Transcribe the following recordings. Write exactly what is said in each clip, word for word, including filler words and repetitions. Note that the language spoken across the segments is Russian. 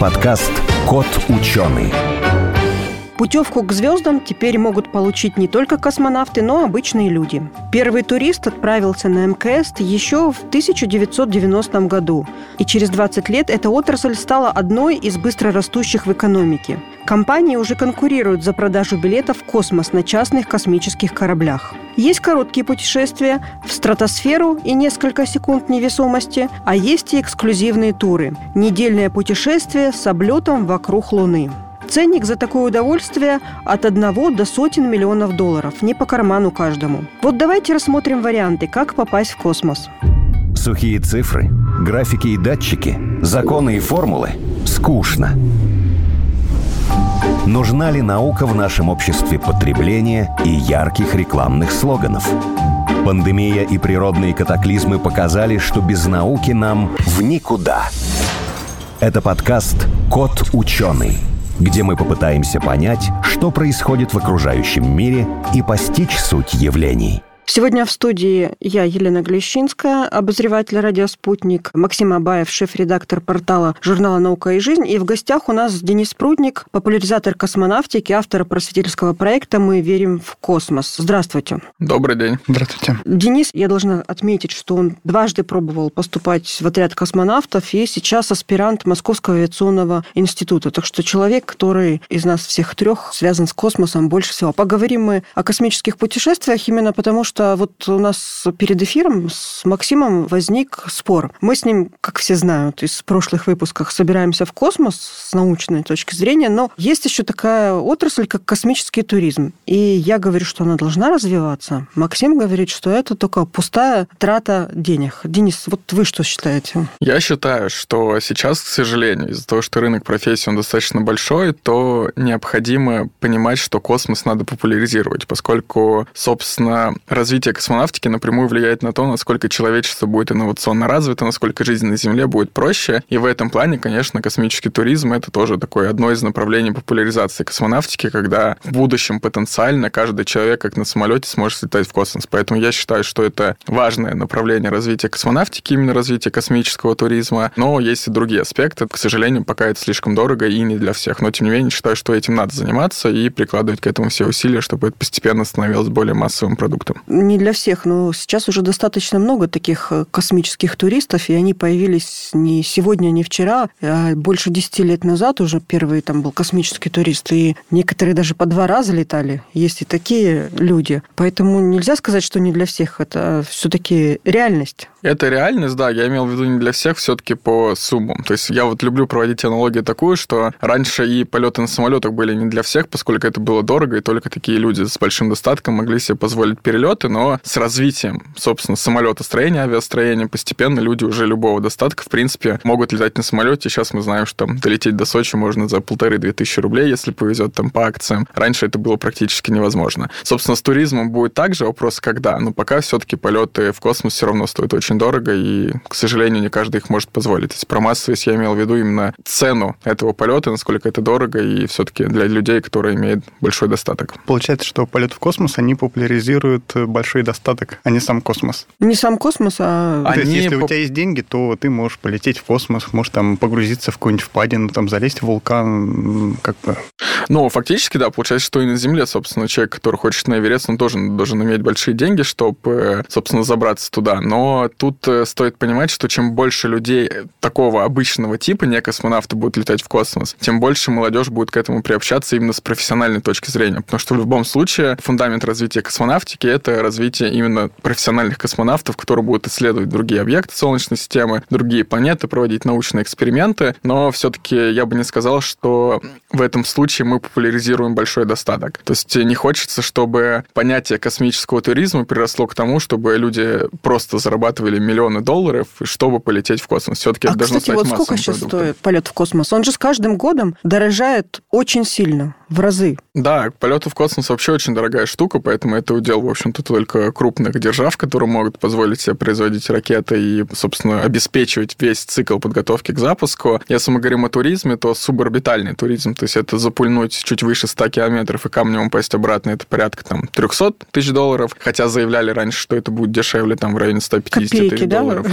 Подкаст «Кот-ученый». Путевку к звездам теперь могут получить не только космонавты, но и обычные люди. Первый турист отправился на эм ка эс еще в тысяча девятьсот девяностом году. И через двадцать лет эта отрасль стала одной из быстро растущих в экономике. Компании уже конкурируют за продажу билетов в космос на частных космических кораблях. Есть короткие путешествия в стратосферу и несколько секунд невесомости, а есть и эксклюзивные туры. Недельное путешествие с облетом вокруг Луны. Ценник за такое удовольствие от одного до сотен миллионов долларов, не по карману каждому. Вот давайте рассмотрим варианты, как попасть в космос. Сухие цифры, графики и датчики, законы и формулы – скучно. Нужна ли наука в нашем обществе потребления и ярких рекламных слоганов? Пандемия и природные катаклизмы показали, что без науки нам в никуда. Это подкаст «Кот-ученый», где мы попытаемся понять, что происходит в окружающем мире и постичь суть явлений. Сегодня в студии я, Елена Глещинская, обозреватель «Радиоспутник», Максим Абаев, шеф-редактор портала журнала «Наука и жизнь». И в гостях у нас Денис Прудник, популяризатор космонавтики, автор просветительского проекта «Мы верим в космос». Здравствуйте. Добрый день. Здравствуйте. Денис, я должна отметить, что он дважды пробовал поступать в отряд космонавтов и сейчас аспирант Московского авиационного института. Так что человек, который из нас всех трех связан с космосом больше всего. Поговорим мы о космических путешествиях именно потому, что вот у нас перед эфиром с Максимом возник спор. Мы с ним, как все знают, из прошлых выпусков собираемся в космос с научной точки зрения, но есть еще такая отрасль, как космический туризм. И я говорю, что она должна развиваться. Максим говорит, что это только пустая трата денег. Денис, вот вы что считаете? Я считаю, что сейчас, к сожалению, из-за того, что рынок профессий он достаточно большой, то необходимо понимать, что космос надо популяризировать, поскольку, собственно, развитие Развитие космонавтики напрямую влияет на то, насколько человечество будет инновационно развито, насколько жизнь на Земле будет проще. И в этом плане, конечно, космический туризм – это тоже такое одно из направлений популяризации космонавтики, когда в будущем потенциально каждый человек, как на самолете, сможет летать в космос. Поэтому я считаю, что это важное направление развития космонавтики, именно развитие космического туризма. Но есть и другие аспекты. К сожалению, пока это слишком дорого и не для всех. Но, тем не менее, считаю, что этим надо заниматься и прикладывать к этому все усилия, чтобы это постепенно становилось более массовым продуктом. Не для всех, но сейчас уже достаточно много таких космических туристов, и они появились не сегодня, не вчера, а больше десяти лет назад уже первый там был космический турист, и некоторые даже по два раза летали. Есть и такие люди. Поэтому нельзя сказать, что не для всех. Это все-таки реальность. Это реальность, да. Я имел в виду не для всех, все-таки по суммам. То есть я вот люблю проводить аналогию такую, что раньше и полеты на самолетах были не для всех, поскольку это было дорого, и только такие люди с большим достатком могли себе позволить перелеты, но с развитием, собственно, самолетостроения, авиастроения, постепенно люди уже любого достатка, в принципе, могут летать на самолете. Сейчас мы знаем, что там долететь до Сочи можно за полторы-две тысячи рублей, если повезет там по акциям. Раньше это было практически невозможно. Собственно, с туризмом будет также вопрос, когда. Но пока все-таки полеты в космос все равно стоят очень дорого, и, к сожалению, не каждый их может позволить. То есть про массовость я имел в виду именно цену этого полета, насколько это дорого, и все-таки для людей, которые имеют большой достаток. Получается, что полет в космос, они популяризируют большой достаток, а не сам космос. Не сам космос, а... Они... То есть, если у тебя есть деньги, то ты можешь полететь в космос, можешь там погрузиться в какую-нибудь впадину, там залезть в вулкан, как бы... Ну, фактически, да, получается, что и на Земле, собственно, человек, который хочет на Эверест, он тоже должен иметь большие деньги, чтобы, собственно, забраться туда. Но тут стоит понимать, что чем больше людей такого обычного типа, не космонавты, будут летать в космос, тем больше молодежь будет к этому приобщаться именно с профессиональной точки зрения. Потому что в любом случае фундамент развития космонавтики — это развитие именно профессиональных космонавтов, которые будут исследовать другие объекты Солнечной системы, другие планеты, проводить научные эксперименты. Но все-таки я бы не сказал, что в этом случае мы популяризируем большой достаток. То есть не хочется, чтобы понятие космического туризма приросло к тому, чтобы люди просто зарабатывали миллионы долларов, чтобы полететь в космос. Все-таки а, это кстати, должно стать вот массовым продуктом. А, кстати, вот сколько сейчас стоит полет в космос? Он же с каждым годом дорожает очень сильно. в разы. Да, полеты в космос вообще очень дорогая штука, поэтому это удел, в общем-то, только крупных держав, которые могут позволить себе производить ракеты и, собственно, обеспечивать весь цикл подготовки к запуску. Если мы говорим о туризме, то суборбитальный туризм, то есть это запульнуть чуть выше ста километров и камнем упасть обратно, это порядка там триста тысяч долларов, хотя заявляли раньше, что это будет дешевле там в районе сто пятьдесят тысяч долларов.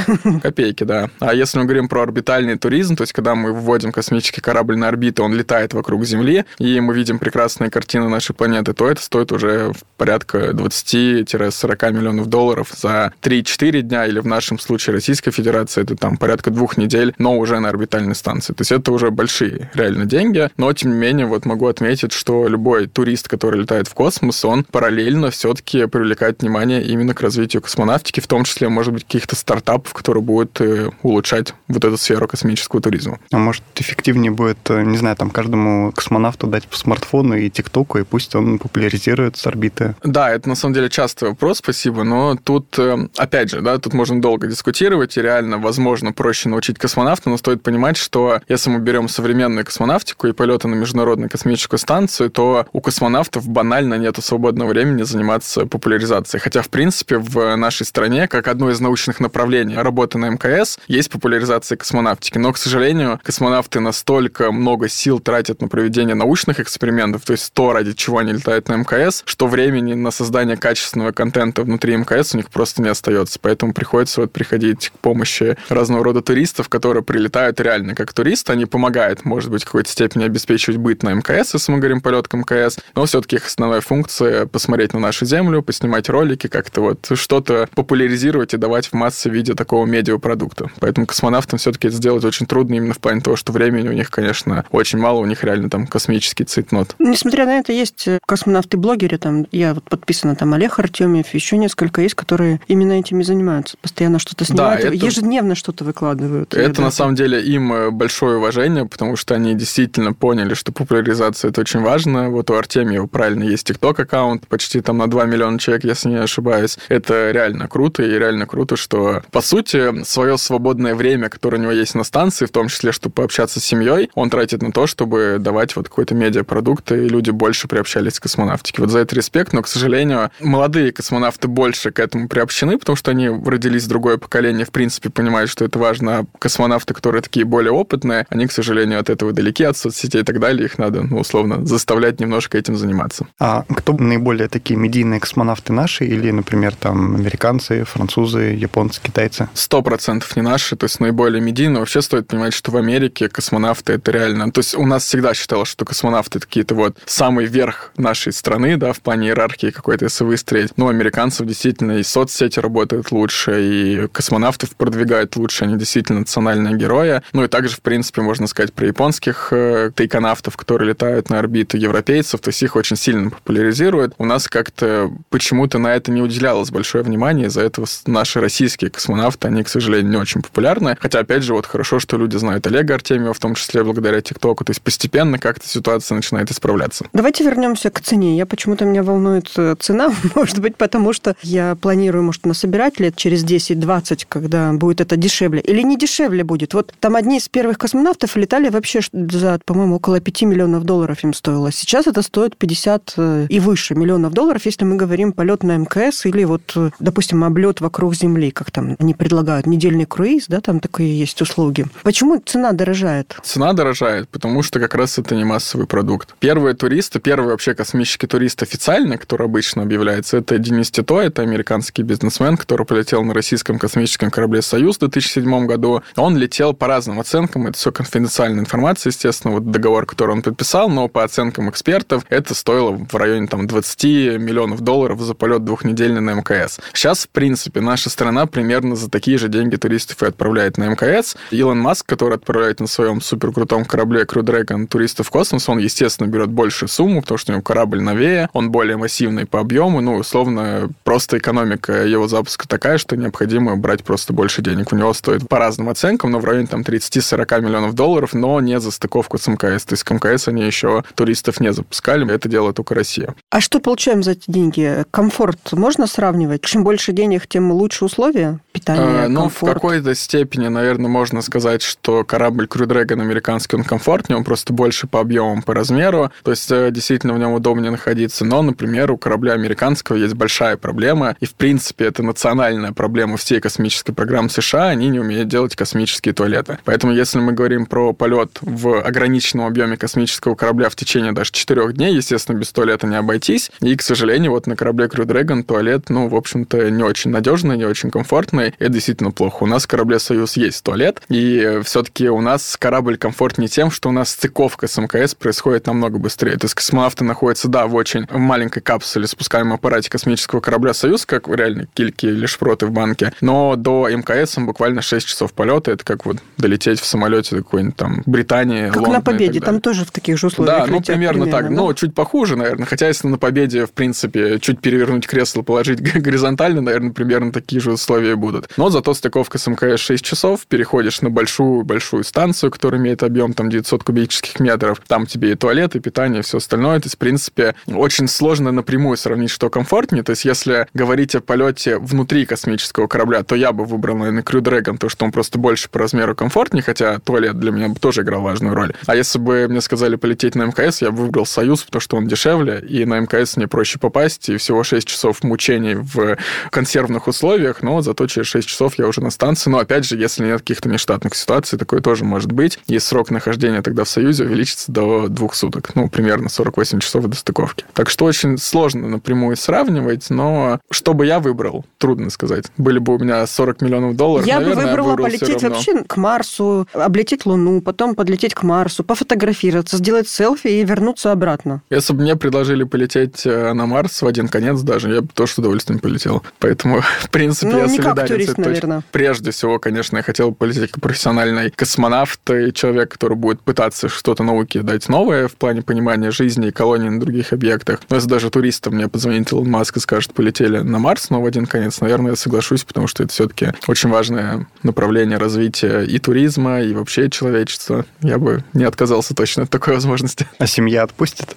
Копейки, да. А если мы говорим про орбитальный туризм, то есть когда мы вводим космический корабль на орбиту, он летает вокруг Земли, и мы видим прекрасные картины нашей планеты, то это стоит уже порядка двадцати-сорока миллионов долларов за три-четыре дня, или в нашем случае Российской Федерации это там порядка двух недель, но уже на орбитальной станции. То есть это уже большие реально деньги, но тем не менее вот могу отметить, что любой турист, который летает в космос, он параллельно все-таки привлекает внимание именно к развитию космонавтики, в том числе, может быть, каких-то стартапов, которые будут улучшать вот эту сферу космического туризма. А может, эффективнее будет, не знаю, там каждому космонавту дать по смартфону и ТикТоку, и пусть он популяризирует с орбиты? Да, это на самом деле частый вопрос, спасибо, но тут, опять же, да, тут можно долго дискутировать, и реально, возможно, проще научить космонавта, но стоит понимать, что если мы берем современную космонавтику и полеты на Международную космическую станцию, то у космонавтов банально нету свободного времени заниматься популяризацией. Хотя, в принципе, в нашей стране, как одно из научных направлений работы на МКС, есть популяризация космонавтики. Но, к сожалению, космонавты настолько много сил тратят на проведение научных экспериментов, то есть то, ради чего они летают на МКС, что времени на создание качественного контента внутри МКС у них просто не остается. Поэтому приходится вот приходить к помощи разного рода туристов, которые прилетают реально как туристы. Они помогают, может быть, в какой-то степени обеспечивать быт на МКС, если мы говорим полет к МКС, но все-таки их основная функция — посмотреть на нашу Землю, поснимать ролики, как-то вот что-то популяризировать и давать в массы в виде такого медиапродукта. Поэтому космонавтам все-таки это сделать очень трудно именно в плане того, что времени у них, конечно, очень мало, у них реально там космический цейтнот. Несмотря на это, есть космонавты-блогеры, там, я вот подписана, там, Олег Артемьев, еще несколько есть, которые именно этими занимаются, постоянно что-то снимают, да, это... ежедневно что-то выкладывают. Это, ребята, на самом деле им большое уважение, потому что они действительно поняли, что популяризация — это очень важно. Вот у Артемьева, правильно, есть ТикТок-аккаунт, почти там на два миллиона человек, если не ошибаюсь. Это реально круто, и реально круто, что, по сути, свое свободное время, которое у него есть на станции, в том числе, чтобы пообщаться с семьей, он тратит на то, чтобы давать вот какой-то медиапродукт, и люди больше приобщались к космонавтике. Вот за это респект, но, к сожалению, молодые космонавты больше к этому приобщены, потому что они родились в другое поколение, в принципе, понимают, что это важно, а космонавты, которые такие более опытные, они, к сожалению, от этого далеки, от соцсетей и так далее, их надо, ну, условно, заставлять немножко этим заниматься. А кто наиболее такие медийные космонавты, наши или, например, там, американцы, французы, японцы, китайцы? Сто процентов не наши, то есть наиболее медийные. Вообще стоит понимать, что в Америке космонавты — это реально... То есть у нас всегда считалось, что космонавты — это какие-то вот самый верх нашей страны, да, в плане иерархии какой-то, если выстроить. Но у американцев действительно и соцсети работают лучше, и космонавтов продвигают лучше, они действительно национальные герои. Ну и также, в принципе, можно сказать про японских тайконавтов, которые летают на орбиту, европейцев, то есть их очень сильно популяризируют. У нас как-то почему-то на это не уделялось большое внимание, из-за этого наши российские космонавты, они, к сожалению, не очень популярны. Хотя, опять же, вот хорошо, что люди знают Олега Артемьева, в том числе благодаря ТикТоку, то есть постепенно как-то ситуация начинает исправляться. Давайте вернемся к цене. Я почему-то, меня волнует цена, может быть, потому что я планирую, может, насобирать лет через десять-двадцать, когда будет это дешевле. Или не дешевле будет. Вот там одни из первых космонавтов летали вообще за, по-моему, около пяти миллионов долларов им стоило. Сейчас это стоит пятьдесят и выше миллионов долларов, если мы говорим полет на МКС или вот, допустим, облет вокруг Земли, как там они предлагают, недельный круиз, да, там такие есть услуги. Почему цена дорожает? Цена дорожает, потому что как раз это не массовый продукт. Первые туристы, первый вообще космический турист официальный, который обычно объявляется, это Денис Тито, это американский бизнесмен, который полетел на российском космическом корабле «Союз» в две тысячи седьмом году. Он летел по разным оценкам, это все конфиденциальная информация, естественно, вот договор, который он подписал, но по оценкам экспертов это стоило в районе там двадцати миллионов долларов за полет двухнедельный на МКС. Сейчас, в принципе, наша страна примерно за такие же деньги туристов и отправляет на МКС. Илон Маск, который отправляет на своем суперкрутом корабле Crew Dragon туристов в космос, он, естественно, берет большую сумму, потому что у него корабль новее, он более массивный по объему, ну, условно, просто экономика его запуска такая, что необходимо брать просто больше денег. У него стоит по разным оценкам, но в районе там тридцати-сорока миллионов долларов, но не за стыковку с МКС. То есть к МКС они еще туристов не запускали, это делает только Россия. А что получаем за эти деньги? Комфорт можно сравнивать? Чем больше денег, тем лучше условия питания, э, ну, комфорт? В какой-то степени, наверное, можно сказать, что корабль Crew Dragon американский, он комфортнее, он просто больше по объемам, по размеру. примеру. То есть действительно в нем удобнее находиться. Но, например, у корабля американского есть большая проблема. И, в принципе, это национальная проблема всей космической программы США. Они не умеют делать космические туалеты. Поэтому, если мы говорим про полет в ограниченном объеме космического корабля в течение даже четырех дней, естественно, без туалета не обойтись. И, к сожалению, вот на корабле Crew Dragon туалет, ну, в общем-то, не очень надежный, не очень комфортный. Это действительно плохо. У нас в корабле «Союз» есть туалет. И все-таки у нас корабль комфортнее тем, что у нас стыковка с МКС происходит намного быстрее. То есть космонавты находятся, да, в очень маленькой капсуле, спускаемом аппарате космического корабля «Союз», как реально кильки или шпроты в банке, но до МКС буквально шесть часов полета. Это как вот долететь в самолете до какой-нибудь там Британии, как Лондона, на Победе, там тоже в таких же условиях. Да, летят, ну, примерно, примерно так. Да? Ну, чуть похуже, наверное. Хотя, если на Победе, в принципе, чуть перевернуть кресло, положить горизонтально, наверное, примерно такие же условия будут. Но зато стыковка с МКС шесть часов, переходишь на большую-большую станцию, которая имеет объем там девятьсот кубических метров. Там тебе и туалет, и питание, и все остальное. То есть, в принципе, очень сложно напрямую сравнить, что комфортнее. То есть, если говорить о полете внутри космического корабля, то я бы выбрал, наверное, Crew Dragon, то, что он просто больше по размеру комфортнее, хотя туалет для меня бы тоже играл важную роль. А если бы мне сказали полететь на МКС, я бы выбрал «Союз», потому что он дешевле, и на МКС мне проще попасть, и всего шесть часов мучений в консервных условиях, но зато через шесть часов я уже на станции. Но, опять же, если нет каких-то нештатных ситуаций, такое тоже может быть, и срок нахождения тогда в «Союзе» увеличится до двух суток, ну, примерно сорок восемь часов до стыковки. Так что очень сложно напрямую сравнивать, но что бы я выбрал, трудно сказать. Были бы у меня сорок миллионов долларов, я наверное, бы выбрала я бы полететь вообще к Марсу, облететь Луну, потом подлететь к Марсу, пофотографироваться, сделать селфи и вернуться обратно. Если бы мне предложили полететь на Марс в один конец даже, я бы тоже с удовольствием полетел. Поэтому, в принципе, ну, я солидарен. Ну, не как турист, наверное. Прежде всего, конечно, я хотел бы полететь как профессиональный космонавт и человек, который будет пытаться что-то науке дать новое в плане понимания жизни и колонии на других объектах. Но если даже туристам мне позвонит Илон Маск и скажет, полетели на Марс, но в один конец, наверное, я соглашусь, потому что это все-таки очень важное направление развития и туризма, и вообще человечества. Я бы не отказался точно от такой возможности. А семья отпустит?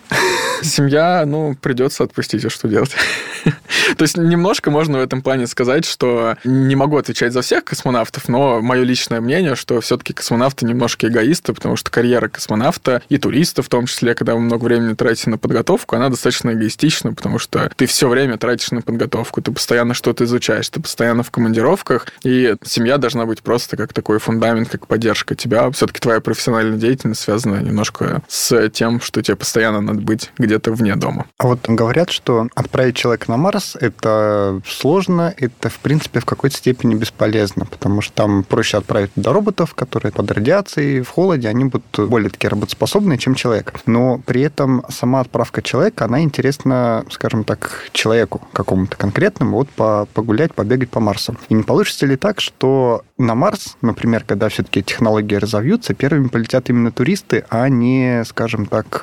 Семья, ну, придется отпустить, а что делать? То есть немножко можно в этом плане сказать, что не могу отвечать за всех космонавтов, но мое личное мнение, что все-таки космонавты немножко эгоисты, потому что карьера космонавта и туриста, в том числе, когда вы много времени тратите на подготовку, она достаточно эгоистична, потому что ты все время тратишь на подготовку, ты постоянно что-то изучаешь, ты постоянно в командировках, и семья должна быть просто как такой фундамент, как поддержка тебя. Все-таки твоя профессиональная деятельность связана немножко с тем, что тебе постоянно надо быть где-то вне дома. А вот говорят, что отправить человека на Марс — это сложно, это, в принципе, в какой-то степени бесполезно, потому что там проще отправить туда роботов, которые под радиацией, в холоде, они будут более такие работоспособные, чем человек. Но при этом сама отправка человека, она интересна, скажем так, человеку какому-то конкретному, вот по, погулять, побегать по Марсу. И не получится ли так, что на Марс, например, когда все-таки технологии разовьются, первыми полетят именно туристы, а не, скажем так,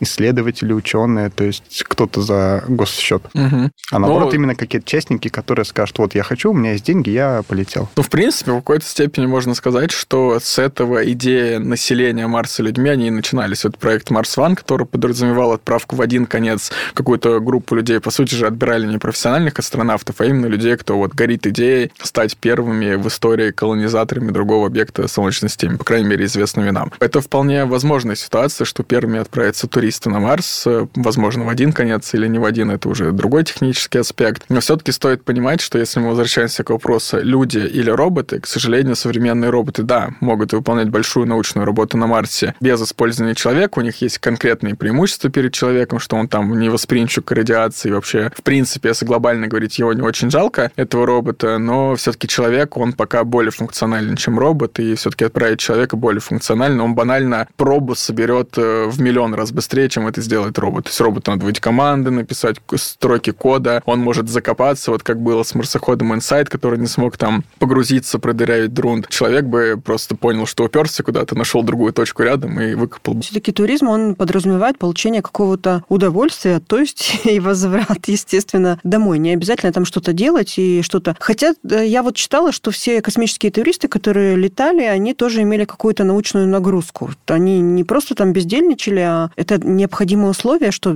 исследователи, ученые, то есть кто-то за госсчет. Угу. А наоборот, ну, именно какие-то частники, которые скажут, вот я хочу, у меня есть деньги, я полетел. Ну, в принципе, в какой-то степени можно сказать, что с этого идея населения Марса людьми, они и начинались. Вот проект Mars One, который подразумевал отправку в один конец какую-то группу людей, по сути же отбирали не профессиональных астронавтов, а именно людей, кто вот горит идеей стать первыми в истории колонизаторами другого объекта Солнечной системы, по крайней мере, известными нам. Это вполне возможная ситуация, что первыми отправятся туристы на Марс, возможно, в один конец или не в один, это уже другой технический аспект. Но все-таки стоит понимать, что если мы возвращаемся к вопросу люди или роботы, к сожалению, современные роботы, да, могут выполнять большую научную работу на Марсе без использования человека, у них есть конкретные преимущества перед человеком, что он там не восприимчив к радиации, вообще, в принципе, если глобально говорить, его не очень жалко, этого робота, но все-таки человек, он пока более функционален, чем робот, и все-таки отправить человека более функционально, он банально пробу соберет в миллион раз быстрее, чем это сделает робот. То есть роботу надо выйти команды, написать строки кода, он может закопаться, вот как было с марсоходом «Инсайт», который не смог там погрузиться, продырявить друнд. Человек бы просто понял, что уперся куда-то, нашел другую точку рядом и выкопал бы. Все-таки туризм, он подразумевает получение какого-то удовольствия, то есть и возврат, естественно, домой. Не обязательно там что-то делать и что-то... Хотя я вот читала, что все космические космические туристы, которые летали, они тоже имели какую-то научную нагрузку. Они не просто там бездельничали, а это необходимое условие, что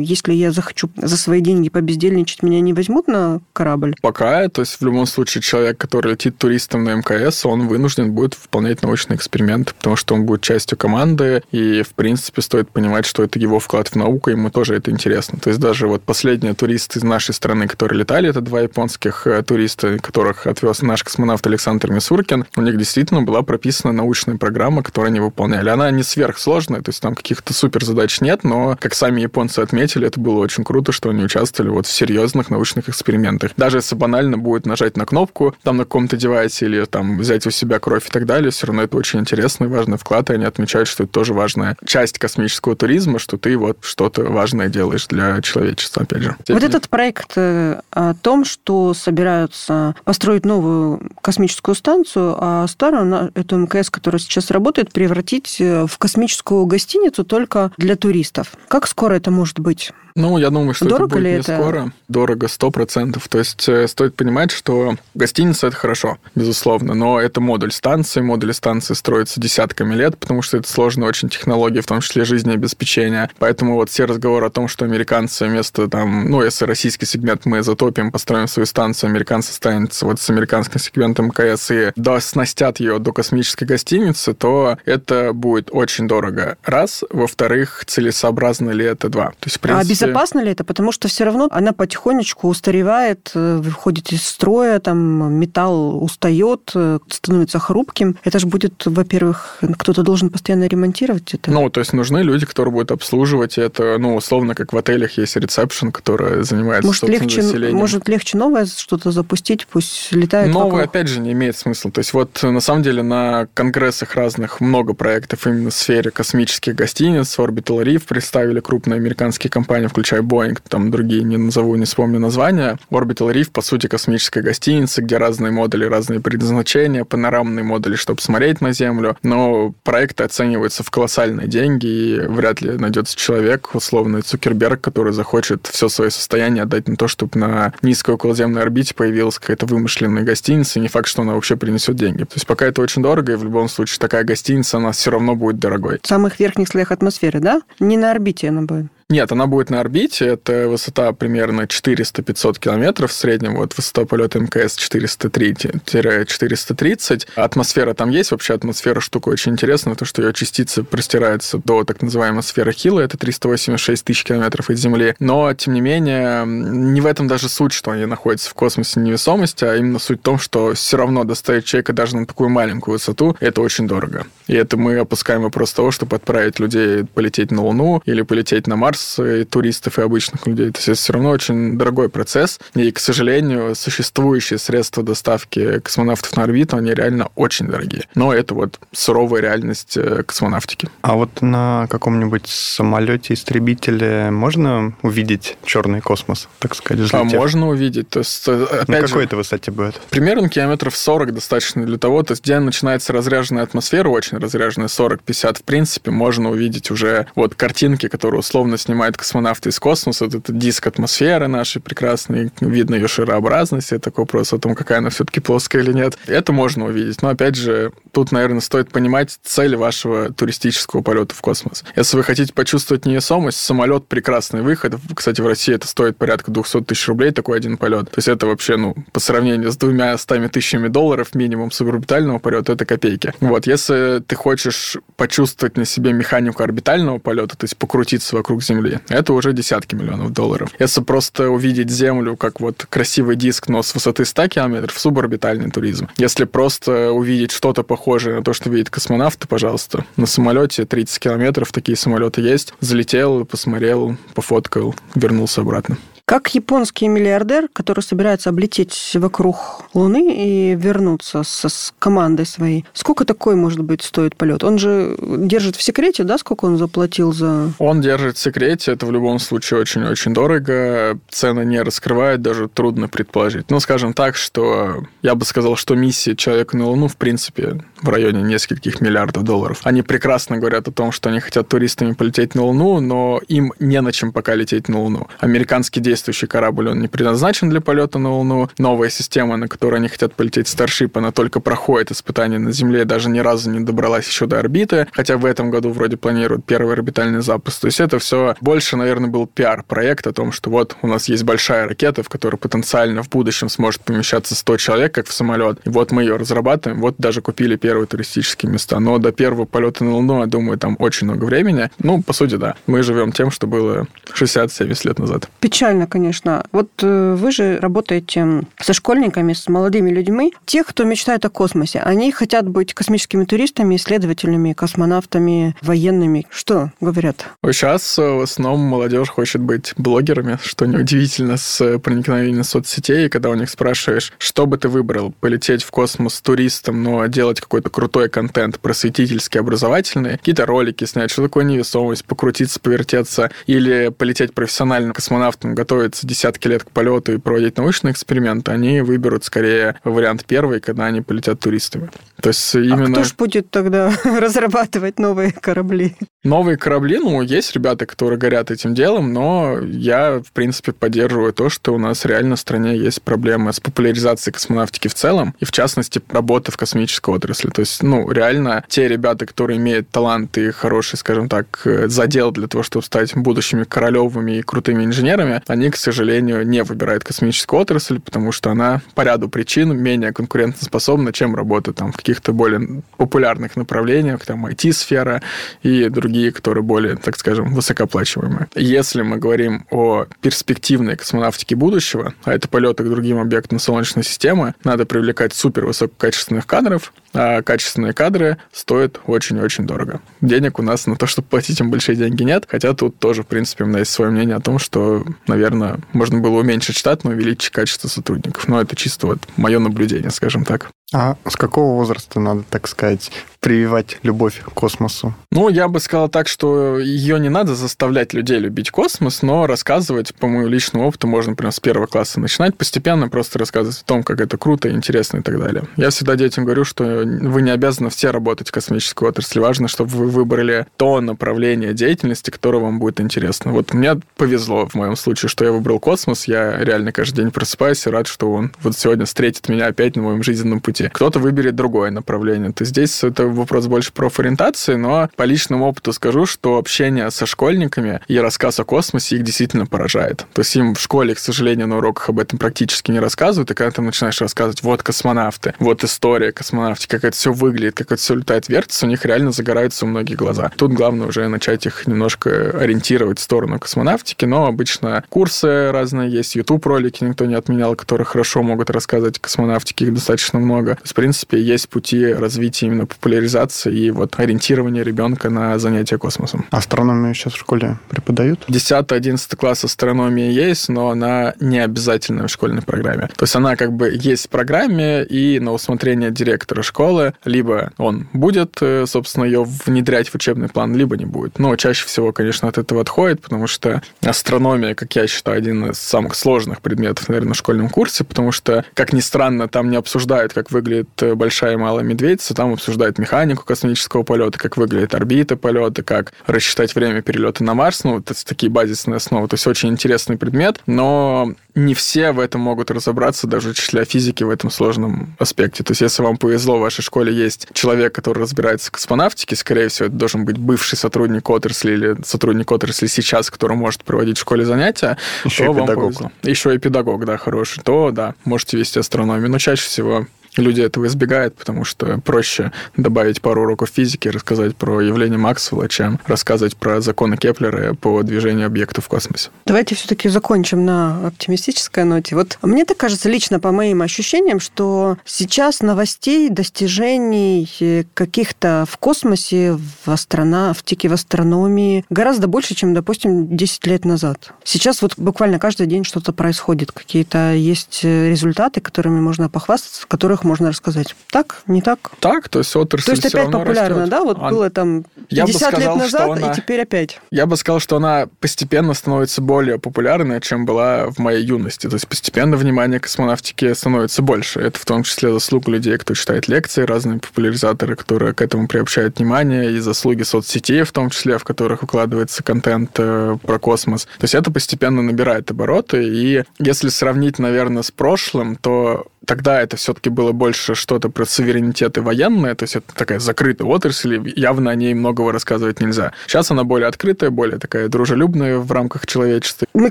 если я захочу за свои деньги побездельничать, меня не возьмут на корабль? Пока, то есть в любом случае человек, который летит туристом на эм ка эс, он вынужден будет выполнять научные эксперименты, потому что он будет частью команды, и в принципе стоит понимать, что это его вклад в науку, ему тоже это интересно. То есть даже вот последние туристы из нашей страны, которые летали, это два японских туриста, которых отвез наш космонавт Александр Мисёркин, у них действительно была прописана научная программа, которую они выполняли. Она не сверхсложная, то есть там каких-то суперзадач нет, но, как сами японцы отметили, это было очень круто, что они участвовали вот в серьезных научных экспериментах. Даже если банально будет нажать на кнопку там на каком-то девайсе или там взять у себя кровь и так далее, все равно это очень интересный, важный вклад, и они отмечают, что это тоже важная часть космического туризма, что ты вот что-то важное делаешь для человечества, опять же. Вот этот проект о том, что собираются построить новую космическую станцию, а старую, эту эм ка эс, которая сейчас работает, превратить в космическую гостиницу только для туристов. Как скоро это может быть? Ну, я думаю, что дорого это будет не это? скоро. Дорого, сто процентов. То есть э, стоит понимать, что гостиница – это хорошо, безусловно, но это модуль станции. Модули станции строятся десятками лет, потому что это сложная очень технология, в том числе жизнеобеспечения. Поэтому вот все разговоры о том, что американцы вместо там, ну, если российский сегмент мы затопим, построим свою станцию, американцы останутся вот с американским сегментом эм ка эс и доснастят ее до космической гостиницы, то это будет очень дорого. Раз. Во-вторых, целесообразно ли это? Два. То есть, в принципе, а безопасно ли это? Потому что все равно она потихонечку устаревает, выходит из строя, там металл устает, становится хрупким. Это же будет, во-первых, кто-то должен постоянно ремонтировать это. Ну, то есть нужны люди, которые будут обслуживать это, ну, условно, как в отелях есть ресепшн, который занимается, может, собственным легче, заселением. Может, легче новое что-то запустить, пусть летает новое, вокруг. Опять же, не имеет смысла. То есть вот, на самом деле, на конгрессах разных много проектов именно в сфере космических гостиниц. Orbital Reef представили крупные американские компании, включая Boeing, там другие не назову, не вспомню название. Orbital Reef, по сути, космическая гостиница, где разные модули, разные предназначения, панорамные модули, чтобы смотреть на Землю. Но проекты оцениваются в колоссальные деньги, и вряд ли найдется человек, условно Цукерберг, который захочет все свое состояние отдать на то, чтобы на низкой околоземной орбите появилась какая-то вымышленная гостиница, и не факт, что она вообще принесет деньги. То есть пока это очень дорого, и в любом случае такая гостиница, она все равно будет дорогой. В самых верхних слоях атмосферы, да? Не на орбите она будет. Нет, она будет на орбите, это высота примерно четыреста-пятьсот километров в среднем, вот высота полета эм ка эс четыреста три - четыреста тридцать. Атмосфера там есть, вообще атмосфера штука очень интересная, то что ее частицы простираются до так называемой сферы Хилла, это триста восемьдесят шесть тысяч километров от Земли, но, тем не менее, не в этом даже суть, что они находятся в космосе невесомости, а именно суть в том, что все равно доставить человека даже на такую маленькую высоту, это очень дорого. И это мы опускаем вопрос того, чтобы отправить людей полететь на Луну или полететь на Марс, и туристов, и обычных людей. То есть это все равно очень дорогой процесс. И, к сожалению, существующие средства доставки космонавтов на орбиту, они реально очень дорогие. Но это вот суровая реальность космонавтики. А вот на каком-нибудь самолете-истребителе можно увидеть черный космос, так сказать, взлетев? А можно увидеть. То есть, опять на какой-то высоте будет? Примерно километров сорок достаточно для того, то есть где начинается разряженная атмосфера, очень разряженная, сорок-пятьдесят, в принципе, можно увидеть уже вот картинки, которые условно с снимают космонавты из космоса, вот этот диск атмосферы нашей прекрасный, видно ее шарообразность, это такой вопрос о том, какая она все-таки плоская или нет. Это можно увидеть, но, опять же, тут, наверное, стоит понимать цель вашего туристического полета в космос. Если вы хотите почувствовать невесомость, самолет – прекрасный выход. Кстати, в России это стоит порядка двести тысяч рублей, такой один полет. То есть это вообще, ну, по сравнению с двумя стами тысячами долларов минимум суборбитального полета, это копейки. Вот, если ты хочешь почувствовать на себе механику орбитального полета, то есть покрутиться вокруг Земли, это уже десятки миллионов долларов. Если просто увидеть Землю как вот красивый диск, но с высоты ста километров, суборбитальный туризм. Если просто увидеть что-то похожее на то, что видит космонавт, то, пожалуйста, на самолете тридцать километров, такие самолеты есть. Залетел, посмотрел, пофоткал, вернулся обратно. Как японский миллиардер, который собирается облететь вокруг Луны и вернуться со, с командой своей, сколько такой, может быть, стоит полет? Он же держит в секрете, да, сколько он заплатил за... Он держит в секрете, это в любом случае очень-очень дорого, цены не раскрывают, даже трудно предположить. Ну, скажем так, что я бы сказал, что миссия человека на Луну, в принципе, в районе нескольких миллиардов долларов. Они прекрасно говорят о том, что они хотят туристами полететь на Луну, но им не на чем пока лететь на Луну. Американские действия действующий корабль, он не предназначен для полета на Луну. Новая система, на которой они хотят полететь, Starship, она только проходит испытания на Земле, даже ни разу не добралась еще до орбиты, хотя в этом году вроде планируют первый орбитальный запуск. То есть это все больше, наверное, был пиар-проект о том, что вот у нас есть большая ракета, в которой потенциально в будущем сможет помещаться сто человек, как в самолет. И вот мы ее разрабатываем, вот даже купили первые туристические места. Но до первого полета на Луну, я думаю, там очень много времени. Ну, по сути, да. Мы живем тем, что было шестьдесят-семьдесят лет назад. Печально, конечно. Вот вы же работаете со школьниками, с молодыми людьми. Тех, кто мечтает о космосе, они хотят быть космическими туристами, исследователями, космонавтами, военными. Что говорят? Сейчас в основном молодежь хочет быть блогерами, что неудивительно с проникновением соцсетей, когда у них спрашиваешь, что бы ты выбрал, полететь в космос туристом, но делать какой-то крутой контент, просветительский, образовательный, какие-то ролики снять, что такое невесомость, покрутиться, повертеться, или полететь профессиональным космонавтом, готовиться десятки лет к полету и проводить научные эксперименты, они выберут скорее вариант первый, когда они полетят туристами. То есть именно... А кто ж будет тогда разрабатывать новые корабли? Новые корабли, ну, есть ребята, которые горят этим делом, но я, в принципе, поддерживаю то, что у нас реально в стране есть проблемы с популяризацией космонавтики в целом, и, в частности, работы в космической отрасли. То есть, ну, реально, те ребята, которые имеют талант и хороший, скажем так, задел для того, чтобы стать будущими Королёвыми и крутыми инженерами, они, к сожалению, не выбирают космическую отрасль, потому что она по ряду причин менее конкурентоспособна, чем работа там в каких-то более популярных направлениях, там, ай ти-сфера и другие, которые более, так скажем, высокооплачиваемые. Если мы говорим о перспективной космонавтике будущего, а это полеты к другим объектам Солнечной системы, надо привлекать супервысококачественных кадров, а качественные кадры стоят очень-очень дорого. Денег у нас на то, чтобы платить им большие деньги, нет, хотя тут тоже, в принципе, у меня есть свое мнение о том, что, наверное, можно было уменьшить штат, но увеличить качество сотрудников. Но это чисто вот мое наблюдение, скажем так. А с какого возраста надо, так сказать, прививать любовь к космосу? Ну, я бы сказал так, что ее не надо заставлять людей любить космос, но рассказывать, по моему личному опыту, можно прям с первого класса начинать, постепенно просто рассказывать о том, как это круто, интересно и так далее. Я всегда детям говорю, что вы не обязаны все работать в космической отрасли. Важно, чтобы вы выбрали то направление деятельности, которое вам будет интересно. Вот мне повезло в моем случае, что я выбрал космос. Я реально каждый день просыпаюсь и рад, что он вот сегодня встретит меня опять на моем жизненном пути. Кто-то выберет другое направление. То есть здесь это вопрос больше профориентации, но по личному опыту скажу, что общение со школьниками и рассказ о космосе их действительно поражает. То есть им в школе, к сожалению, на уроках об этом практически не рассказывают, и когда ты начинаешь рассказывать, вот космонавты, вот история космонавтики, как это все выглядит, как это все летает, вертится, у них реально загораются многие глаза. Тут главное уже начать их немножко ориентировать в сторону космонавтики, но обычно курсы разные есть, YouTube-ролики никто не отменял, которые хорошо могут рассказывать о космонавтике, их достаточно много. То есть, в принципе, есть пути развития именно популяризации и вот ориентирования ребенка на занятия космосом. Астрономию сейчас в школе преподают? десятый-одиннадцатый класс астрономии есть, но она не обязательна в школьной программе. То есть она как бы есть в программе и на усмотрение директора школы либо он будет, собственно, ее внедрять в учебный план, либо не будет. Но чаще всего, конечно, от этого отходит, потому что астрономия, как я считаю, один из самых сложных предметов, наверное, в школьном курсе, потому что, как ни странно, там не обсуждают, как выглядит большая и малая медведица, там обсуждают механику космического полета, как выглядит орбита полета, как рассчитать время перелета на Марс, ну, это такие базисные основы, то есть очень интересный предмет, но не все в этом могут разобраться, даже учителя физики в этом сложном аспекте. То есть если вам повезло, в вашей школе есть человек, который разбирается в космонавтике, скорее всего, это должен быть бывший сотрудник отрасли или сотрудник отрасли сейчас, который может проводить в школе занятия. Еще и педагог. Еще и педагог, да, хороший. То, да, можете вести астрономию, но чаще всего... Люди этого избегают, потому что проще добавить пару уроков физики, рассказать про явление Максвелла, чем рассказывать про законы Кеплера по движению объектов в космосе. Давайте все-таки закончим на оптимистической ноте. Вот мне так кажется, лично по моим ощущениям, что сейчас новостей, достижений каких-то в космосе, в астронавтике, в астрономии гораздо больше, чем, допустим, десять лет назад. Сейчас вот буквально каждый день что-то происходит, какие-то есть результаты, которыми можно похвастаться, в которых можно рассказать? Так, не так? Так, то есть отрасль все равно растет. То есть опять популярно, растет. Да? Вот а... было там пятьдесят лет назад, она... и теперь опять. Я бы сказал, что она постепенно становится более популярной, чем была в моей юности. То есть постепенно внимание к космонавтике становится больше. Это в том числе заслуга людей, кто читает лекции, разные популяризаторы, которые к этому приобщают внимание, и заслуги соцсетей, в том числе, в которых выкладывается контент про космос. То есть это постепенно набирает обороты, и если сравнить, наверное, с прошлым, то тогда это все-таки было больше что-то про суверенитеты военные, то есть это такая закрытая отрасль, явно о ней многого рассказывать нельзя. Сейчас она более открытая, более такая дружелюбная в рамках человечества. Мы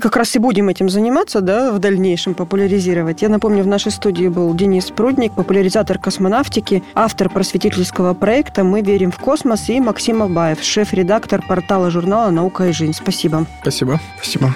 как раз и будем этим заниматься, да, в дальнейшем популяризировать. Я напомню, в нашей студии был Денис Прудник, популяризатор космонавтики, автор просветительского проекта «Мы верим в космос», и Максим Абаев, шеф-редактор портала журнала «Наука и жизнь». Спасибо. Спасибо. Спасибо.